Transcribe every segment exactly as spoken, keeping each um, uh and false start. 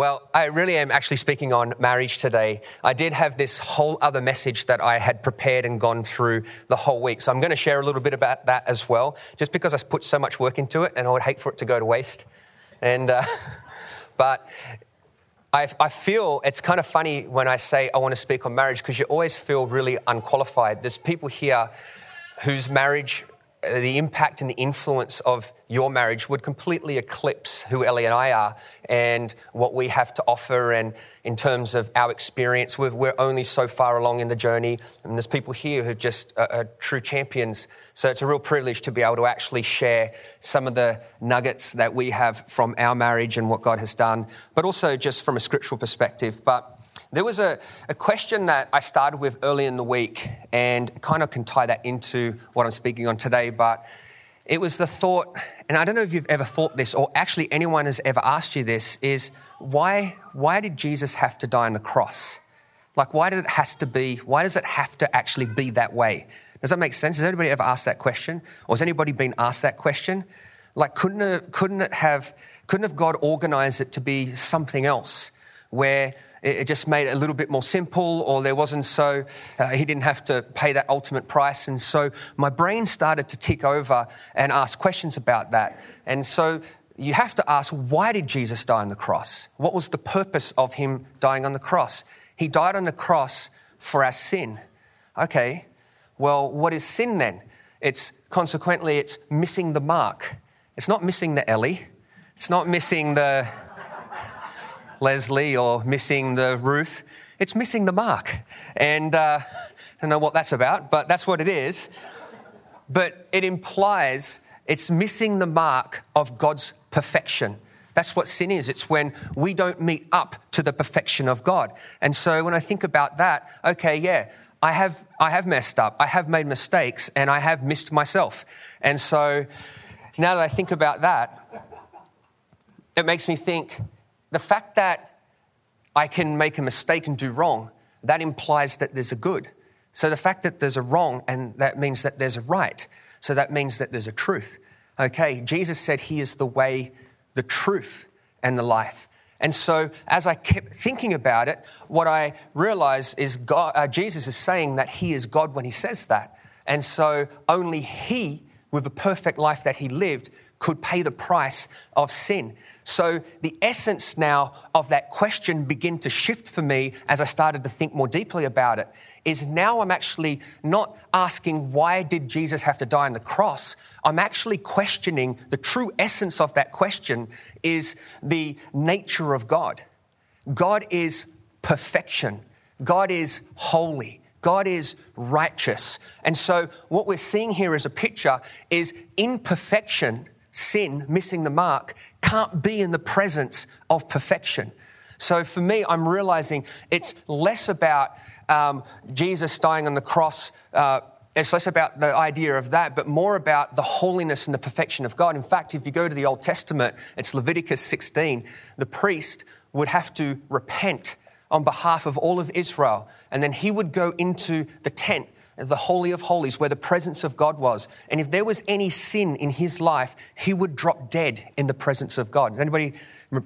Well, I really am actually speaking on marriage today. I did have this whole other message that I had prepared and gone through the whole week. So I'm going to share a little bit about that as well, just because I put so much work into it and I would hate for it to go to waste. And uh, but I, I feel it's kind of funny when I say I want to speak on marriage because you always feel really unqualified. There's people here whose marriage, the impact and the influence of your marriage would completely eclipse who Ellie and I are and what we have to offer. And in terms of our experience, we've, we're only so far along in the journey. And there's people here who just are, are true champions. So it's a real privilege to be able to actually share some of the nuggets that we have from our marriage and what God has done, but also just from a scriptural perspective. But there was a, a question that I started with early in the week and kind of can tie that into what I'm speaking on today, but it was the thought, and I don't know if you've ever thought this or actually anyone has ever asked you this, is why why did Jesus have to die on the cross? Like why did it has to be, why does it have to actually be that way? Does that make sense? Has anybody ever asked that question? Or has anybody been asked that question? Like couldn't it, couldn't it have, couldn't have God organized it to be something else where it just made it a little bit more simple, or there wasn't so, uh, he didn't have to pay that ultimate price. And so my brain started to tick over and ask questions about that. And so you have to ask, why did Jesus die on the cross? What was the purpose of him dying on the cross? He died on the cross for our sin. Okay, well, what is sin then? It's consequently, it's missing the mark. It's not missing the Ellie. It's not missing the Leslie or missing the Ruth, it's missing the mark. And uh, I don't know what that's about, but that's what it is. But it implies it's missing the mark of God's perfection. That's what sin is. It's when we don't meet up to the perfection of God. And so when I think about that, okay, yeah, I have I have messed up. I have made mistakes and I have missed myself. And so now that I think about that, it makes me think, the fact that I can make a mistake and do wrong, that implies that there's a good. So the fact that there's a wrong, and that means that there's a right. So that means that there's a truth. Okay, Jesus said he is the way, the truth, and the life. And so as I kept thinking about it, what I realized is God, uh, Jesus is saying that he is God when he says that. And so only he, with the perfect life that he lived, could pay the price of sin. So the essence now of that question began to shift for me as I started to think more deeply about it, is now I'm actually not asking why did Jesus have to die on the cross? I'm actually questioning the true essence of that question is the nature of God. God is perfection. God is holy. God is righteous. And so what we're seeing here as a picture is imperfection, sin, missing the mark, can't be in the presence of perfection. So for me, I'm realizing it's less about um, Jesus dying on the cross. Uh, it's less about the idea of that, but more about the holiness and the perfection of God. In fact, if you go to the Old Testament, it's Leviticus sixteen. The priest would have to repent on behalf of all of Israel. And then he would go into the tent, the Holy of Holies, where the presence of God was. And if there was any sin in his life, he would drop dead in the presence of God. Is anybody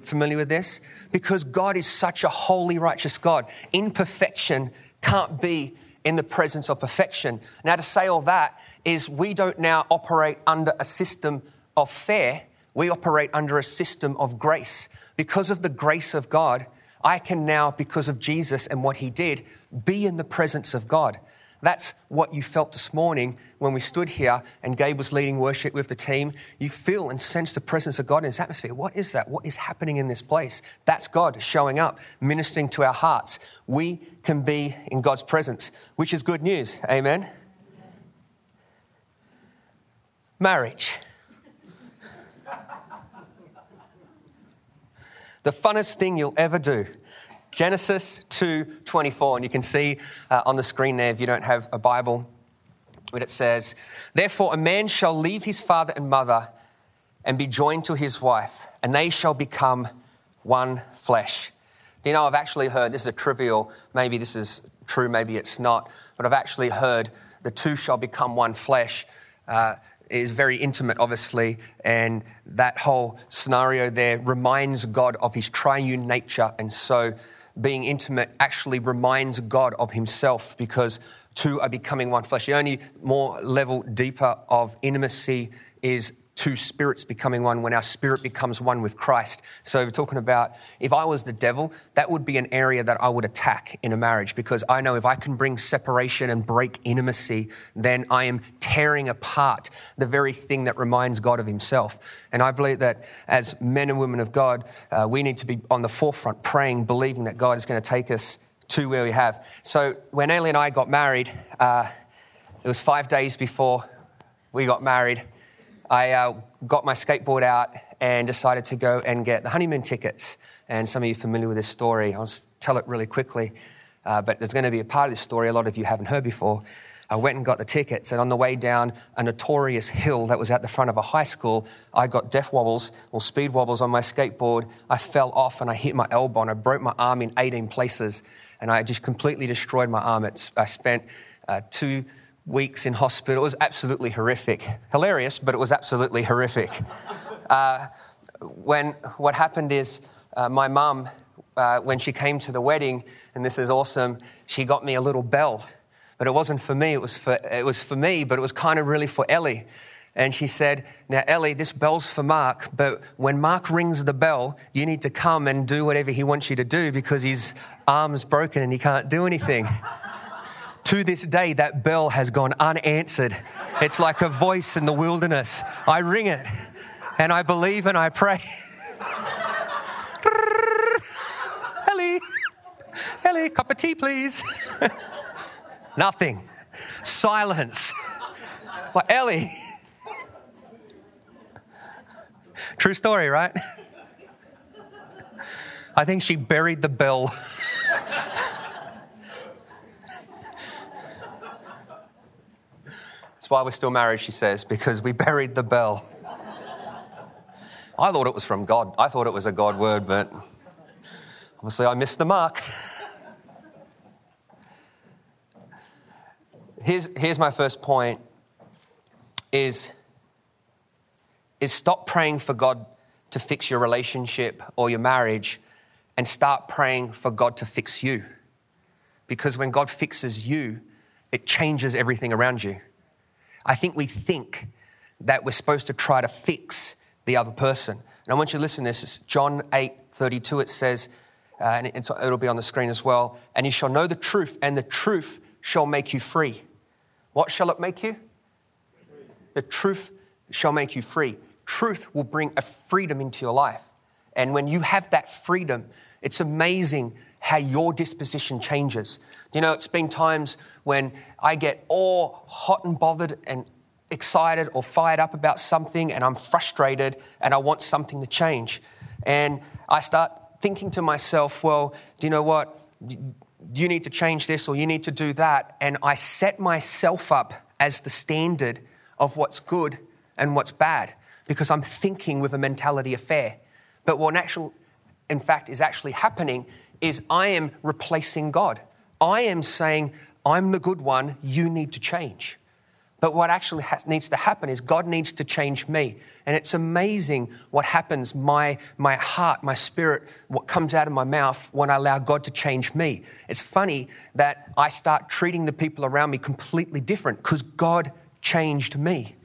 familiar with this? Because God is such a holy, righteous God. Imperfection can't be in the presence of perfection. Now, to say all that is we don't now operate under a system of fair. We operate under a system of grace. Because of the grace of God, I can now, because of Jesus and what he did, be in the presence of God. That's what you felt this morning when we stood here and Gabe was leading worship with the team. You feel and sense the presence of God in his atmosphere. What is that? What is happening in this place? That's God showing up, ministering to our hearts. We can be in God's presence, which is good news. Amen? Amen. Marriage. The funnest thing you'll ever do. Genesis two twenty-four, and you can see uh, on the screen there, if you don't have a Bible, what it says, "Therefore a man shall leave his father and mother and be joined to his wife, and they shall become one flesh." You know, I've actually heard, this is a trivial, maybe this is true, maybe it's not, but I've actually heard the two shall become one flesh. Uh, is very intimate, obviously, and that whole scenario there reminds God of his triune nature. And so being intimate actually reminds God of himself, because two are becoming one flesh. The only more level deeper of intimacy is two spirits becoming one, when our spirit becomes one with Christ. So we're talking about, if I was the devil, that would be an area that I would attack in a marriage, because I know if I can bring separation and break intimacy, then I am tearing apart the very thing that reminds God of himself. And I believe that as men and women of God, uh, we need to be on the forefront, praying, believing that God is going to take us to where we have. So when Ellie and I got married, uh, it was five days before we got married, I uh, got my skateboard out and decided to go and get the honeymoon tickets. And some of you are familiar with this story. I'll tell it really quickly, uh, but there's going to be a part of this story a lot of you haven't heard before. I went and got the tickets, and on the way down a notorious hill that was at the front of a high school, I got death wobbles or speed wobbles on my skateboard. I fell off and I hit my elbow and I broke my arm in eighteen places, and I just completely destroyed my arm. It's, I spent uh, two... weeks in hospital. It was absolutely horrific. Hilarious, but it was absolutely horrific. Uh, when what happened is uh, my mum, uh, when she came to the wedding, and this is awesome, she got me a little bell, but it wasn't for me. It was for it was for me, but it was kind of really for Ellie. And she said, "Now, Ellie, this bell's for Mark, but when Mark rings the bell, you need to come and do whatever he wants you to do, because his arm's broken and he can't do anything." To this day, that bell has gone unanswered. It's like a voice in the wilderness. I ring it, and I believe and I pray. Ellie, Ellie, cup of tea, please. Nothing. Silence. Like, Ellie. True story, right? I think she buried the bell. That's why we're still married, she says, because we buried the bell. I thought it was from God. I thought it was a God word, but obviously I missed the mark. Here's, here's my first point, is, is stop praying for God to fix your relationship or your marriage, and start praying for God to fix you. Because when God fixes you, it changes everything around you. I think we think that we're supposed to try to fix the other person. And I want you to listen to this. It's John eight thirty-two. It says, uh, and it, it'll be on the screen as well, "And you shall know the truth, and the truth shall make you free." What shall it make you? Free. The truth shall make you free. Truth will bring a freedom into your life. And when you have that freedom, it's amazing how your disposition changes. You know, it's been times when I get all hot and bothered and excited or fired up about something, and I'm frustrated and I want something to change. And I start thinking to myself, well, do you know what? You need to change this, or you need to do that. And I set myself up as the standard of what's good and what's bad, because I'm thinking with a mentality of fair. But what actual, in fact, is actually happening is I am replacing God. I am saying, I'm the good one, you need to change. But what actually has, needs to happen is God needs to change me. And it's amazing what happens, my, my heart, my spirit, what comes out of my mouth when I allow God to change me. It's funny that I start treating the people around me completely different, because God changed me.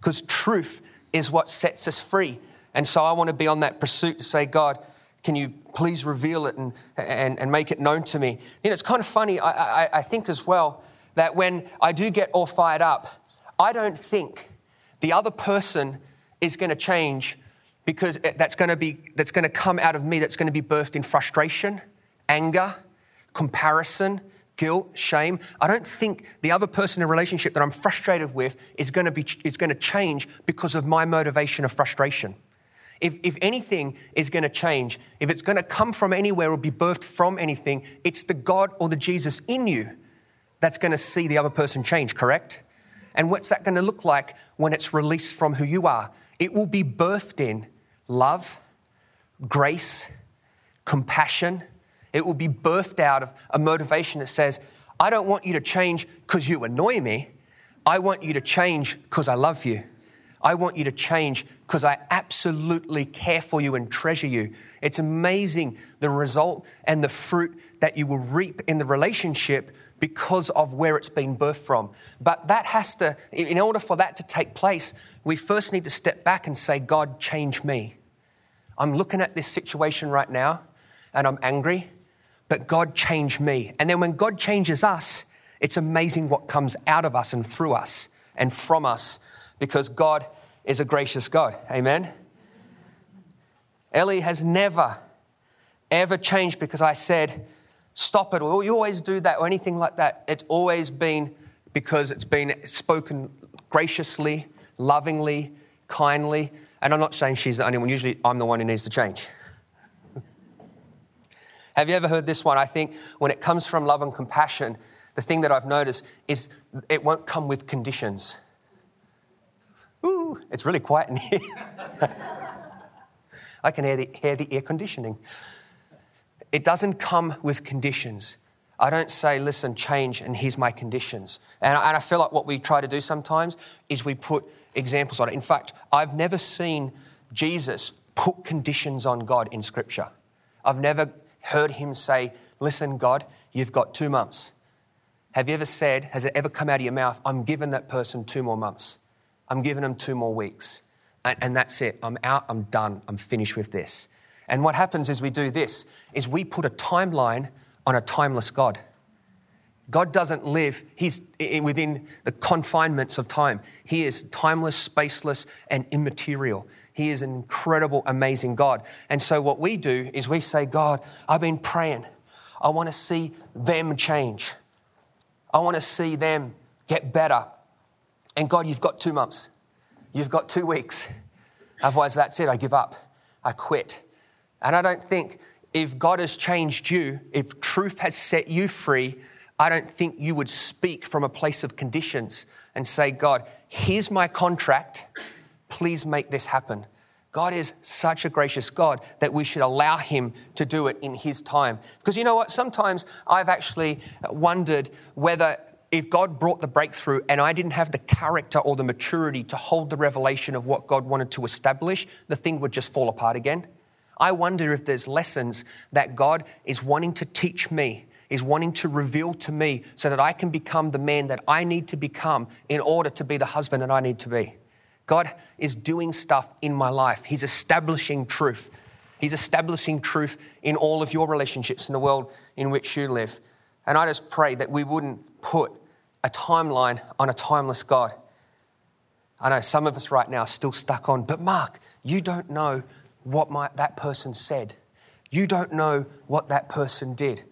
Because truth is what sets us free. And so I want to be on that pursuit to say, God, can you please reveal it and, and, and make it known to me? You know, it's kind of funny, I, I, I think as well, that when I do get all fired up, I don't think the other person is going to change, because that's going to be that's going to come out of me, that's going to be birthed in frustration, anger, comparison, guilt, shame. I don't think the other person in a relationship that I'm frustrated with is going to be is going to change because of my motivation of frustration. If, if anything is going to change, if it's going to come from anywhere or be birthed from anything, it's the God or the Jesus in you that's going to see the other person change, correct? And what's that going to look like when it's released from who you are? It will be birthed in love, grace, compassion. It will be birthed out of a motivation that says, I don't want you to change because you annoy me. I want you to change because I love you. I want you to change because I absolutely care for you and treasure you. It's amazing the result and the fruit that you will reap in the relationship because of where it's been birthed from. But that has to, in order for that to take place, we first need to step back and say, God, change me. I'm looking at this situation right now and I'm angry, but God, change me. And then when God changes us, it's amazing what comes out of us and through us and from us, because God is a gracious God. Amen? Ellie has never, ever changed because I said, stop it, or you always do that, or anything like that. It's always been because it's been spoken graciously, lovingly, kindly. And I'm not saying she's the only one. Usually I'm the one who needs to change. Have you ever heard this one? I think when it comes from love and compassion, the thing that I've noticed is it won't come with conditions. Ooh, it's really quiet in here. I can hear the, hear the air conditioning. It doesn't come with conditions. I don't say, listen, change, and here's my conditions. And I, and I feel like what we try to do sometimes is we put examples on it. In fact, I've never seen Jesus put conditions on God in Scripture. I've never heard him say, listen, God, you've got two months. Have you ever said, has it ever come out of your mouth, I'm giving that person two more months. I'm giving them two more weeks. And, and that's it. I'm out. I'm done. I'm finished with this. And what happens is we do this, is we put a timeline on a timeless God. God doesn't live, he's within the confinements of time. He is timeless, spaceless, and immaterial. He is an incredible, amazing God. And so what we do is we say, God, I've been praying. I want to see them change. I want to see them get better. And God, you've got two months. You've got two weeks. Otherwise, that's it. I give up. I quit. And I don't think if God has changed you, if truth has set you free, I don't think you would speak from a place of conditions and say, God, here's my contract. Please make this happen. God is such a gracious God that we should allow him to do it in his time. Because you know what? Sometimes I've actually wondered whether if God brought the breakthrough and I didn't have the character or the maturity to hold the revelation of what God wanted to establish, the thing would just fall apart again. I wonder if there's lessons that God is wanting to teach me, is wanting to reveal to me so that I can become the man that I need to become in order to be the husband that I need to be. God is doing stuff in my life. He's establishing truth. He's establishing truth in all of your relationships in the world in which you live. And I just pray that we wouldn't put a timeline on a timeless God. I know some of us right now are still stuck on, but Mark, you don't know what my, that person said. You don't know what that person did.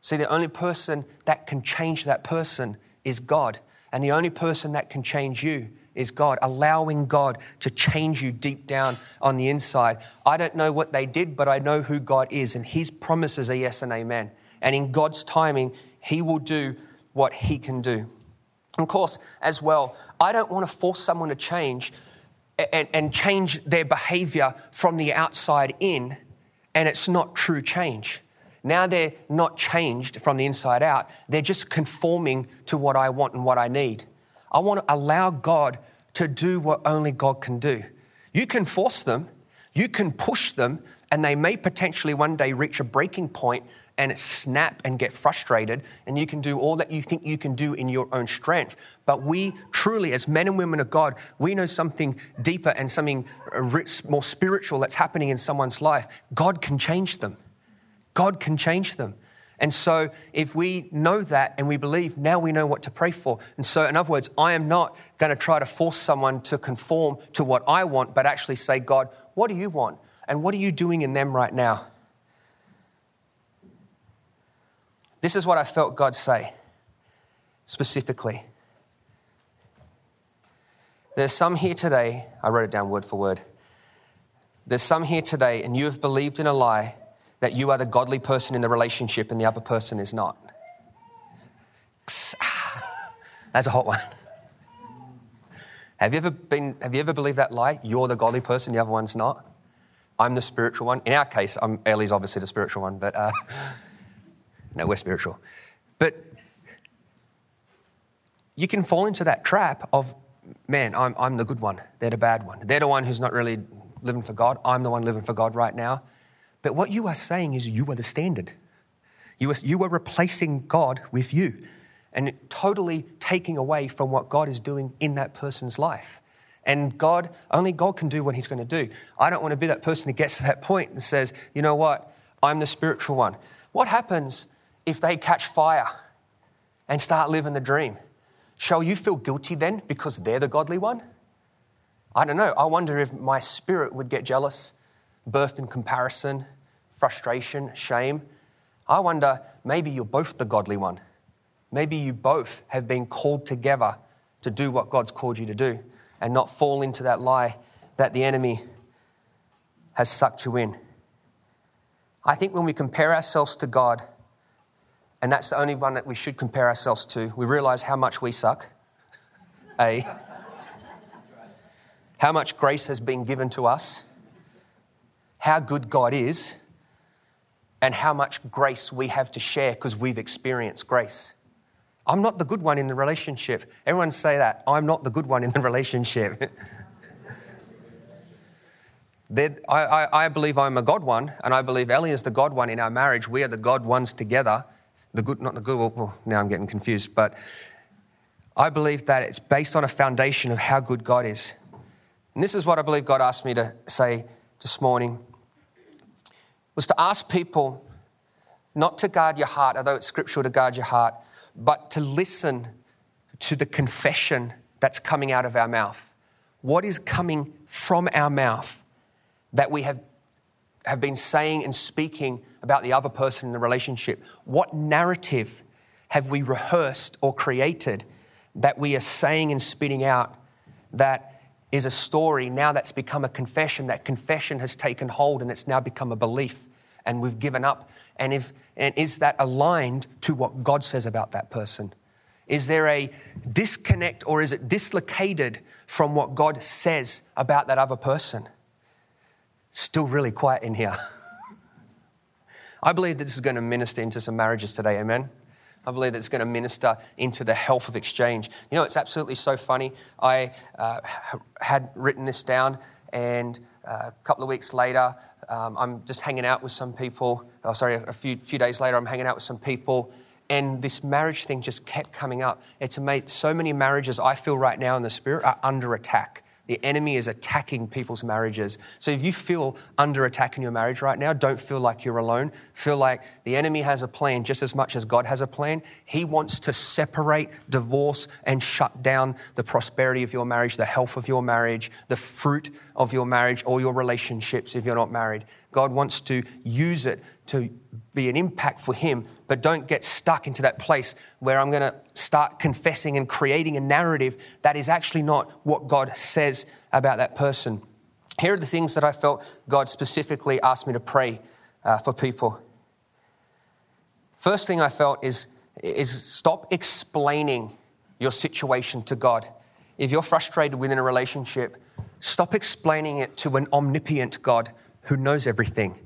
See, the only person that can change that person is God. And the only person that can change you is God, allowing God to change you deep down on the inside. I don't know what they did, but I know who God is, and his promises are yes and amen. And in God's timing, he will do what he can do. Of course, as well, I don't want to force someone to change and, and change their behavior from the outside in, and it's not true change. Now they're not changed from the inside out. They're just conforming to what I want and what I need. I want to allow God to do what only God can do. You can force them, you can push them, and they may potentially one day reach a breaking point and snap and get frustrated, and you can do all that you think you can do in your own strength. But we truly, as men and women of God, we know something deeper and something more spiritual that's happening in someone's life. God can change them. God can change them. And so if we know that and we believe, now we know what to pray for. And so in other words, I am not going to try to force someone to conform to what I want, but actually say, God, what do you want? And what are you doing in them right now? This is what I felt God say specifically. There's some here today, I wrote it down word for word. There's some here today and you have believed in a lie that you are the godly person in the relationship and the other person is not. That's a hot one. Have you ever been? Have you ever believed that lie? You're the godly person, the other one's not. I'm the spiritual one. In our case, I'm, Ellie's obviously the spiritual one, but uh, no, we're spiritual. But you can fall into that trap of man, I'm I'm the good one. They're the bad one. They're the one who's not really living for God. I'm the one living for God right now. But what you are saying is you are the standard. You are, you are replacing God with you and totally taking away from what God is doing in that person's life. And God, only God can do what he's going to do. I don't want to be that person who gets to that point and says, you know what, I'm the spiritual one. What happens if they catch fire and start living the dream? Shall you feel guilty then because they're the godly one? I don't know. I wonder if my spirit would get jealous, birthed in comparison, frustration, shame. I wonder, maybe you're both the godly one. Maybe you both have been called together to do what God's called you to do and not fall into that lie that the enemy has sucked you in. I think when we compare ourselves to God, and that's the only one that we should compare ourselves to, we realize how much we suck, A, how much grace has been given to us, how good God is, and how much grace we have to share because we've experienced grace. I'm not the good one in the relationship. Everyone say that. I'm not the good one in the relationship. I, I, I believe I'm a God one, and I believe Ellie is the God one in our marriage. We are the God ones together. The good, not the good, well, well, now I'm getting confused, but I believe that it's based on a foundation of how good God is. And this is what I believe God asked me to say this morning, was to ask people not to guard your heart, although it's scriptural to guard your heart, but to listen to the confession that's coming out of our mouth. What is coming from our mouth that we have, have been saying and speaking about the other person in the relationship? What narrative have we rehearsed or created that we are saying and spitting out that is a story now that's become a confession? That confession has taken hold and it's now become a belief and we've given up. And if and is that aligned to what God says about that person? Is there a disconnect or is it dislocated from what God says about that other person? Still really quiet in here. I believe that this is going to minister into some marriages today, amen? I believe that it's going to minister into the health of Exchange. You know, it's absolutely so funny. I uh, had written this down, and uh, a couple of weeks later, um, I'm just hanging out with some people. Oh, sorry, a few few days later, I'm hanging out with some people, and this marriage thing just kept coming up. It's amazing. So many marriages I feel right now in the spirit are under attack. The enemy is attacking people's marriages. So if you feel under attack in your marriage right now, don't feel like you're alone. Feel like the enemy has a plan just as much as God has a plan. He wants to separate, divorce, and shut down the prosperity of your marriage, the health of your marriage, the fruit of your marriage, or your relationships if you're not married. God wants to use it to be an impact for him, but don't get stuck into that place where I'm going to start confessing and creating a narrative that is actually not what God says about that person. Here are the things that I felt God specifically asked me to pray uh, for people. First thing I felt is, is stop explaining your situation to God. If you're frustrated within a relationship, stop explaining it to an omnipotent God who knows everything.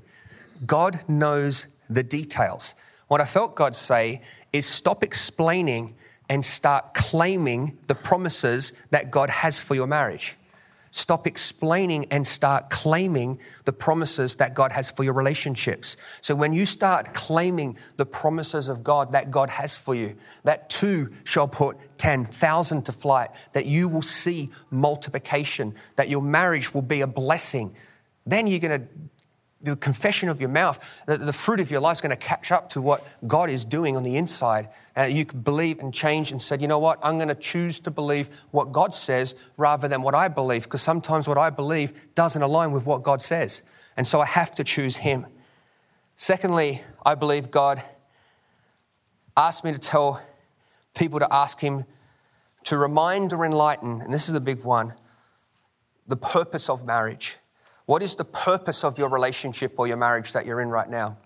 God knows the details. What I felt God say is stop explaining and start claiming the promises that God has for your marriage. Stop explaining and start claiming the promises that God has for your relationships. So when you start claiming the promises of God that God has for you, that two shall put ten thousand to flight, that you will see multiplication, that your marriage will be a blessing, then you're going to the confession of your mouth, the fruit of your life is going to catch up to what God is doing on the inside. Uh, you can believe and change and say, you know what, I'm going to choose to believe what God says rather than what I believe, because sometimes what I believe doesn't align with what God says. And so I have to choose him. Secondly, I believe God asked me to tell people to ask him to remind or enlighten, and this is the big one, the purpose of marriage. What is the purpose of your relationship or your marriage that you're in right now?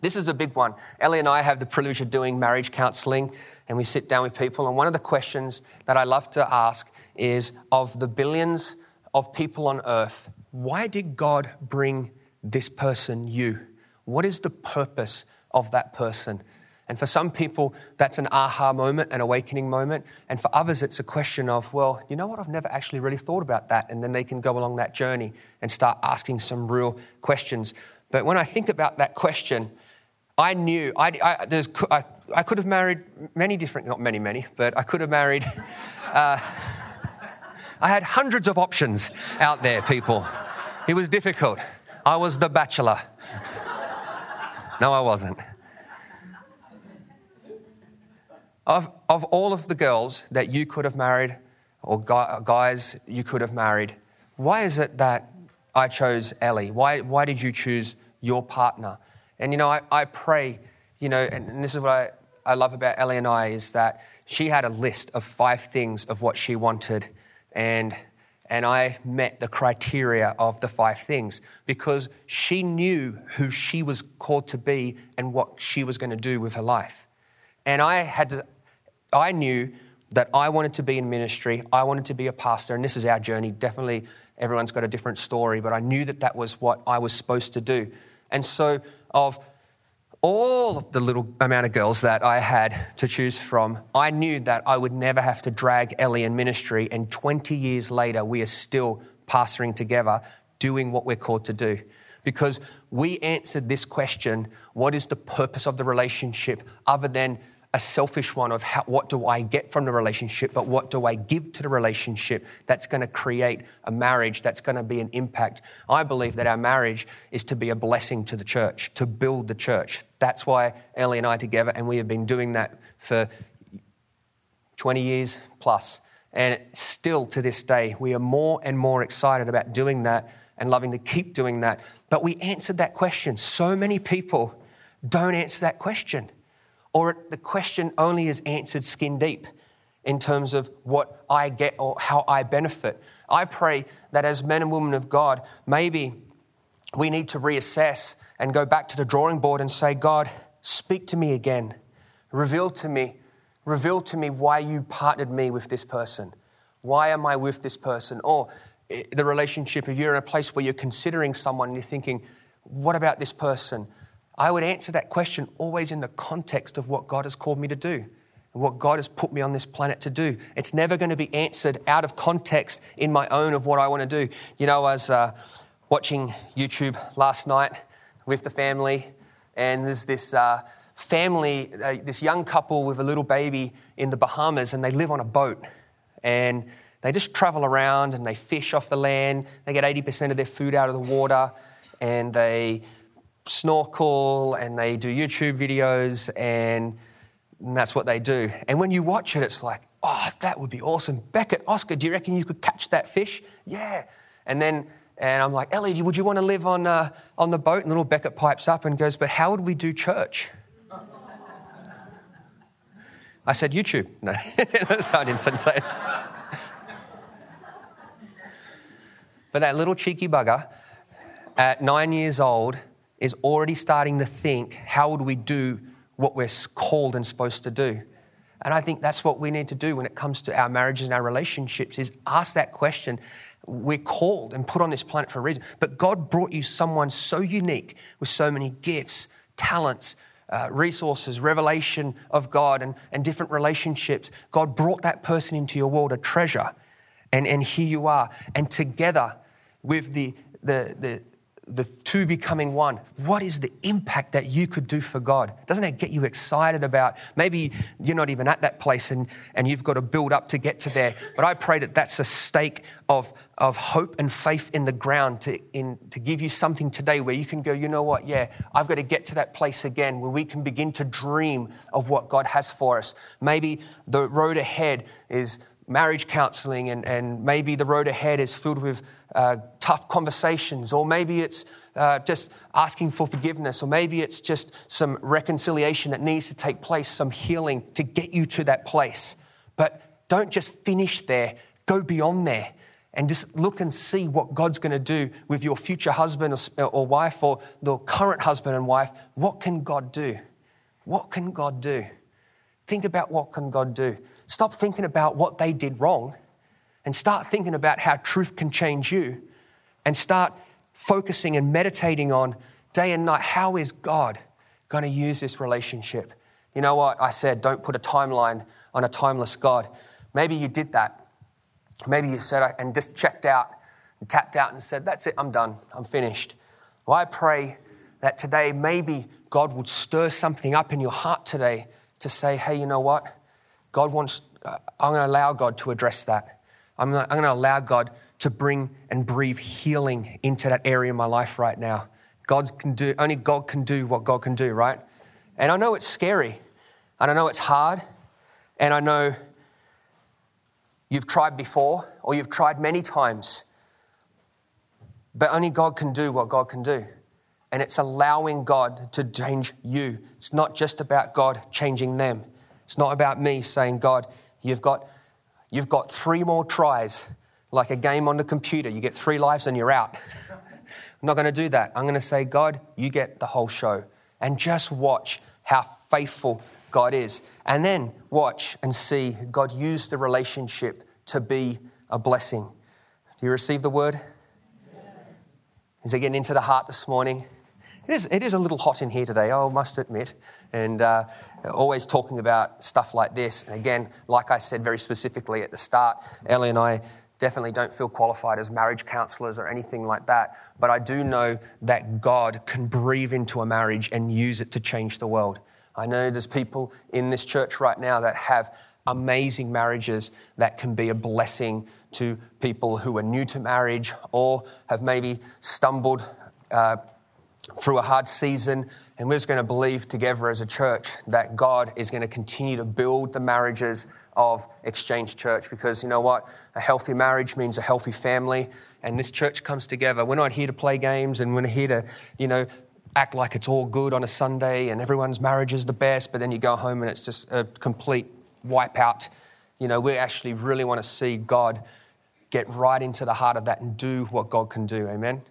This is a big one. Ellie and I have the privilege of doing marriage counseling, and we sit down with people. And one of the questions that I love to ask is, of the billions of people on earth, why did God bring this person you? What is the purpose of that person? And for some people, that's an aha moment, an awakening moment. And for others, it's a question of, well, you know what? I've never actually really thought about that. And then they can go along that journey and start asking some real questions. But when I think about that question, I knew, I, I, there's, I, I could have married many different, not many, many, but I could have married, uh, I had hundreds of options out there, people. It was difficult. I was the bachelor. No, I wasn't. Of, of all of the girls that you could have married or guys you could have married, why is it that I chose Ellie? Why why did you choose your partner? And, you know, I, I pray, you know, and, and this is what I, I love about Ellie and I is that she had a list of five things of what she wanted, and and I met the criteria of the five things because she knew who she was called to be and what she was going to do with her life. And I had to, I knew that I wanted to be in ministry. I wanted to be a pastor, and this is our journey. Definitely everyone's got a different story, but I knew that that was what I was supposed to do. And so of all of the little amount of girls that I had to choose from, I knew that I would never have to drag Ellie in ministry, and twenty years later, we are still pastoring together, doing what we're called to do. Because we answered this question, what is the purpose of the relationship other than a selfish one of how, what do I get from the relationship, but what do I give to the relationship that's going to create a marriage that's going to be an impact? I believe that our marriage is to be a blessing to the church, to build the church. That's why Ellie and I together, and we have been doing that for twenty years plus. And still to this day, we are more and more excited about doing that and loving to keep doing that. But we answered that question. So many people don't answer that question. Or the question only is answered skin deep in terms of what I get or how I benefit. I pray that as men and women of God, maybe we need to reassess and go back to the drawing board and say, God, speak to me again. Reveal to me, reveal to me why you partnered me with this person. Why am I with this person? Or the relationship, if you're in a place where you're considering someone and you're thinking, what about this person? I would answer that question always in the context of what God has called me to do and what God has put me on this planet to do. It's never going to be answered out of context in my own of what I want to do. You know, I was uh, watching YouTube last night with the family, and there's this uh, family, uh, this young couple with a little baby in the Bahamas, and they live on a boat. And they just travel around and they fish off the land. They get eighty percent of their food out of the water, and they snorkel and they do YouTube videos, and that's what they do. And when you watch it, it's like, oh, that would be awesome. Beckett, Oscar, do you reckon you could catch that fish? Yeah. And then and I'm like, Ellie, would you want to live on uh, on the boat? And little Beckett pipes up and goes, but how would we do church? I said, YouTube. No, I didn't say it. But that little cheeky bugger at nine years old is already starting to think, how would we do what we're called and supposed to do? And I think that's what we need to do when it comes to our marriages and our relationships is ask that question. We're called and put on this planet for a reason. But God brought you someone so unique with so many gifts, talents, Uh, resources, revelation of God, and, and different relationships. God brought that person into your world, a treasure, and, and here you are. And together with the, the the the two becoming one, what is the impact that you could do for God? Doesn't that get you excited about, maybe you're not even at that place and, and you've got to build up to get to there. But I pray that that's a stake of of hope and faith in the ground to in to give you something today where you can go, you know what, yeah, I've got to get to that place again where we can begin to dream of what God has for us. Maybe the road ahead is marriage counseling, and, and maybe the road ahead is filled with uh, tough conversations, or maybe it's uh, just asking for forgiveness, or maybe it's just some reconciliation that needs to take place, some healing to get you to that place. But don't just finish there, go beyond there. And just look and see what God's going to do with your future husband or, or wife, or the current husband and wife. What can God do? What can God do? Think about what can God do. Stop thinking about what they did wrong and start thinking about how truth can change you, and start focusing and meditating on day and night, how is God going to use this relationship? You know what? I said, don't put a timeline on a timeless God. Maybe you did that. Maybe you said and just checked out and tapped out and said, that's it, I'm done, I'm finished. Well, I pray that today maybe God would stir something up in your heart today to say, hey, you know what? God wants, uh, I'm going to allow God to address that. I'm going to allow God to bring and breathe healing into that area of my life right now. God can do, only God can do what God can do, right? And I know it's scary, and I know it's hard, and I know you've tried before or you've tried many times, but only God can do what God can do. And it's allowing God to change you. It's not just about God changing them. It's not about me saying, God, you've got you've got three more tries, like a game on the computer. You get three lives and you're out. I'm not going to do that. I'm going to say, God, you get the whole show. And just watch how faithful God is. And then watch and see God use the relationship to be a blessing. Do you receive the word? Yes. Is it getting into the heart this morning? It is, it is a little hot in here today, I must admit. And uh, always talking about stuff like this. And again, like I said very specifically at the start, Ellie and I definitely don't feel qualified as marriage counselors or anything like that. But I do know that God can breathe into a marriage and use it to change the world. I know there's people in this church right now that have amazing marriages that can be a blessing to people who are new to marriage or have maybe stumbled uh, through a hard season. And we're just going to believe together as a church that God is going to continue to build the marriages of Exchange Church, because you know what? A healthy marriage means a healthy family, and this church comes together. We're not here to play games, and we're not here to, you know, act like it's all good on a Sunday and everyone's marriage is the best, but then you go home and it's just a complete wipeout. You know, we actually really want to see God get right into the heart of that and do what God can do. Amen?